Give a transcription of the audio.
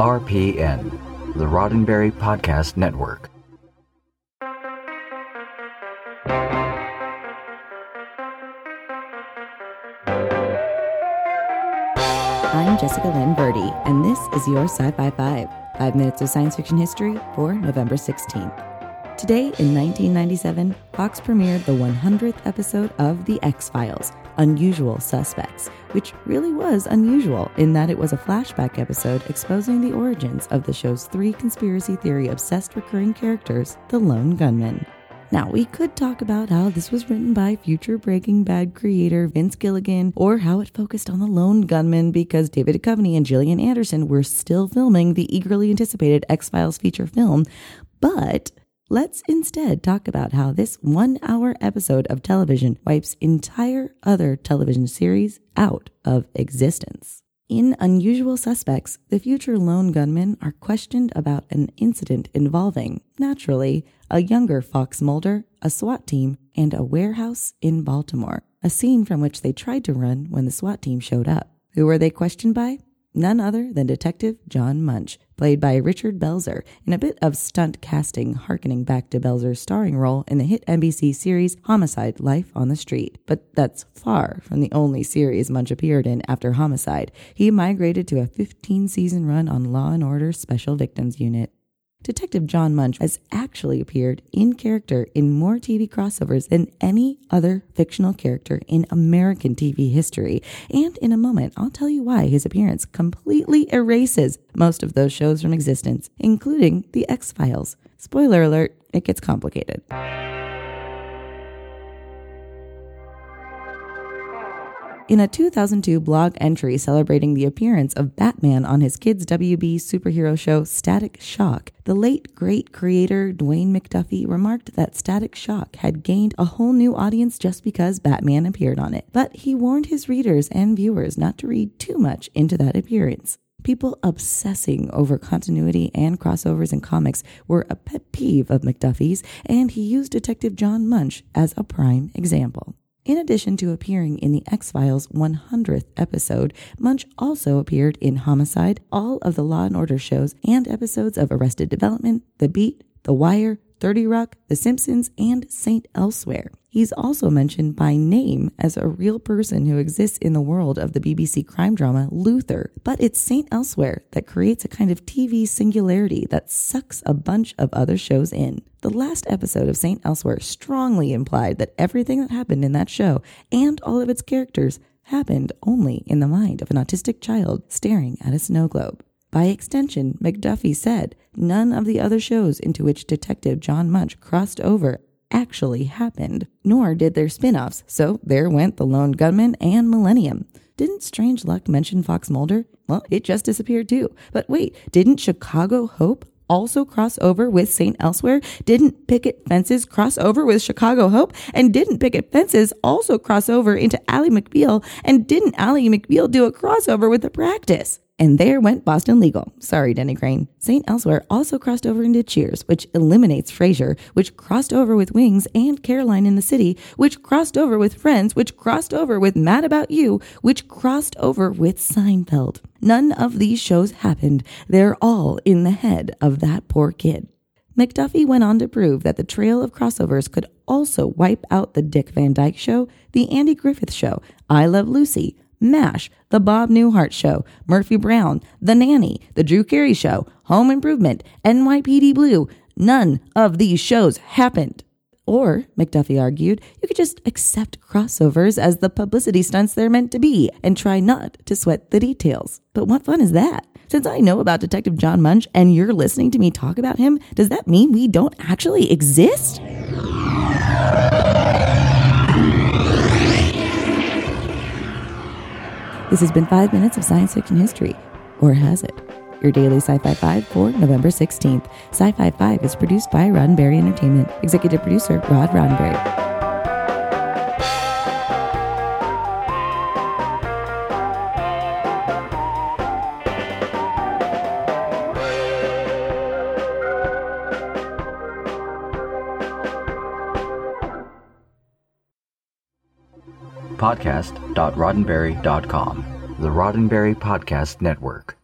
RPN, the Roddenberry Podcast Network. I'm Jessica Lynn Verdi, and this is your SciFi5, 5 minutes of science fiction history for November 16th. Today, in 1997, Fox premiered the 100th episode of The X-Files, Unusual Suspects, which really was unusual in that it was a flashback episode exposing the origins of the show's three conspiracy theory-obsessed recurring characters, the Lone Gunman. Now, we could talk about how this was written by future Breaking Bad creator Vince Gilligan, or how it focused on the Lone Gunman because David Duchovny and Gillian Anderson were still filming the eagerly anticipated X-Files feature film, but let's instead talk about how this one-hour episode of television wipes entire other television series out of existence. In Unusual Suspects, the future Lone Gunmen are questioned about an incident involving, naturally, a younger Fox Mulder, a SWAT team, and a warehouse in Baltimore, a scene from which they tried to run when the SWAT team showed up. Who were they questioned by? None other than Detective John Munch, played by Richard Belzer, in a bit of stunt casting harkening back to Belzer's starring role in the hit NBC series Homicide: Life on the Street. But that's far from the only series Munch appeared in after Homicide. He migrated to a 15-season run on Law & Order Special Victims Unit. Detective John Munch has actually appeared in character in more TV crossovers than any other fictional character in American TV history. And in a moment, I'll tell you why his appearance completely erases most of those shows from existence, including The X-Files. Spoiler alert, it gets complicated. In a 2002 blog entry celebrating the appearance of Batman on his kids' WB superhero show Static Shock, the late great creator Dwayne McDuffie remarked that Static Shock had gained a whole new audience just because Batman appeared on it. But he warned his readers and viewers not to read too much into that appearance. People obsessing over continuity and crossovers in comics were a pet peeve of McDuffie's, and he used Detective John Munch as a prime example. In addition to appearing in the X-Files 100th episode, Munch also appeared in Homicide, all of the Law & Order shows, and episodes of Arrested Development, The Beat, The Wire, 30 Rock, The Simpsons, and St. Elsewhere. He's also mentioned by name as a real person who exists in the world of the BBC crime drama Luther. But it's St. Elsewhere that creates a kind of TV singularity that sucks a bunch of other shows in. The last episode of St. Elsewhere strongly implied that everything that happened in that show and all of its characters happened only in the mind of an autistic child staring at a snow globe. By extension, McDuffie said, none of the other shows into which Detective John Munch crossed over actually happened, nor did their spin-offs, so there went The Lone Gunman and Millennium. Didn't Strange Luck mention Fox Mulder? Well, it just disappeared too. But wait, didn't Chicago Hope also cross over with St. Elsewhere? Didn't Picket Fences cross over with Chicago Hope? And didn't Picket Fences also cross over into Ally McBeal? And didn't Ally McBeal do a crossover with The Practice? And there went Boston Legal. Sorry, Denny Crane. St. Elsewhere also crossed over into Cheers, which eliminates Frasier, which crossed over with Wings and Caroline in the City, which crossed over with Friends, which crossed over with Mad About You, which crossed over with Seinfeld. None of these shows happened. They're all in the head of that poor kid. McDuffie went on to prove that the trail of crossovers could also wipe out The Dick Van Dyke Show, The Andy Griffith Show, I Love Lucy, MASH, The Bob Newhart Show, Murphy Brown, The Nanny, The Drew Carey Show, Home Improvement, NYPD Blue. None of these shows happened. Or, McDuffie argued, you could just accept crossovers as the publicity stunts they're meant to be and try not to sweat the details. But what fun is that? Since I know about Detective John Munch and you're listening to me talk about him, does that mean we don't actually exist? This has been 5 minutes of science fiction history, or has it? Your daily Sci-Fi 5 for November 16th. Sci-Fi 5 is produced by Roddenberry Entertainment. Executive producer, Rod Roddenberry. Podcast.roddenberry.com, the Roddenberry Podcast Network.